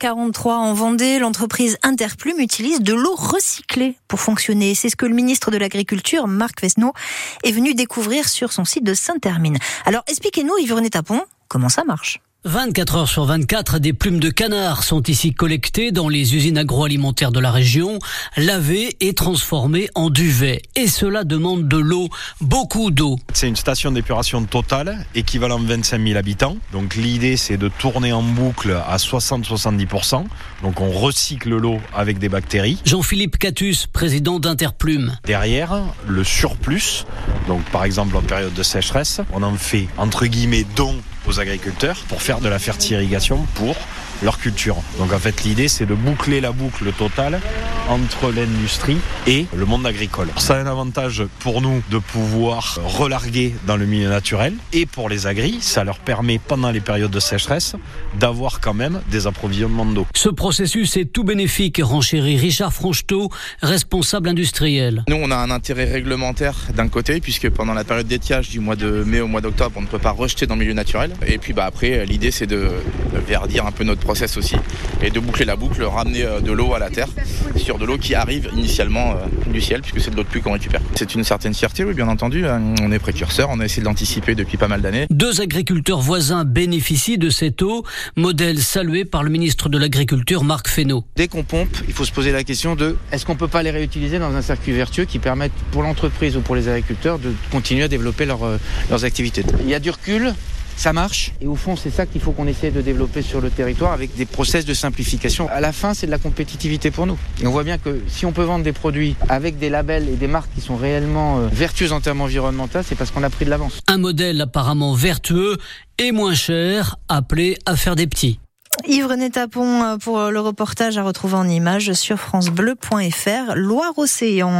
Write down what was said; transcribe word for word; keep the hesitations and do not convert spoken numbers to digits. quarante-trois en Vendée, l'entreprise Interplume utilise de l'eau recyclée pour fonctionner. C'est ce que le ministre de l'Agriculture, Marc Fesneau, est venu découvrir sur son site de Sainte-Hermine. Alors expliquez-nous, Yves René Tapon, comment ça marche ? vingt-quatre heures sur vingt-quatre, des plumes de canard sont ici collectées dans les usines agroalimentaires de la région, lavées et transformées en duvet. Et cela demande de l'eau, beaucoup d'eau. C'est une station d'épuration totale, équivalent de vingt-cinq mille habitants. Donc l'idée, c'est de tourner en boucle à soixante à soixante-dix pour cent. Donc on recycle l'eau avec des bactéries. Jean-Philippe Catus, président d'Interplume. Derrière, le surplus, donc par exemple en période de sécheresse, on en fait entre guillemets don aux agriculteurs pour faire de la fertirrigation pour leur culture. Donc en fait l'idée c'est de boucler la boucle totale entre l'industrie et le monde agricole. Ça a un avantage pour nous de pouvoir relarguer dans le milieu naturel et pour les agris, ça leur permet pendant les périodes de sécheresse d'avoir quand même des approvisionnements d'eau. Ce processus est tout bénéfique, renchérit Richard Franchetot, responsable industriel. Nous on a un intérêt réglementaire d'un côté puisque pendant la période d'étiage du mois de mai au mois d'octobre on ne peut pas rejeter dans le milieu naturel et puis bah, après l'idée c'est de verdir un peu notre process aussi et de boucler la boucle, ramener de l'eau à la terre sur de l'eau qui arrive initialement du ciel puisque c'est de l'eau de pluie qu'on récupère. C'est une certaine fierté, oui bien entendu, on est précurseur, on a essayé de l'anticiper depuis pas mal d'années. Deux agriculteurs voisins bénéficient de cette eau, modèle salué par le ministre de l'Agriculture Marc Fesneau. Dès qu'on pompe, il faut se poser la question de est-ce qu'on ne peut pas les réutiliser dans un circuit vertueux qui permette pour l'entreprise ou pour les agriculteurs de continuer à développer leur, leurs activités. Il y a du recul. Ça marche et au fond c'est ça qu'il faut qu'on essaie de développer sur le territoire avec des process de simplification. À la fin c'est de la compétitivité pour nous et on voit bien que si on peut vendre des produits avec des labels et des marques qui sont réellement euh, vertueuses en termes environnementaux, c'est parce qu'on a pris de l'avance. Un modèle apparemment vertueux et moins cher, appelé à faire des petits. Yves René Tapon pour le reportage à retrouver en images sur francebleu point fr, Loire-Océan.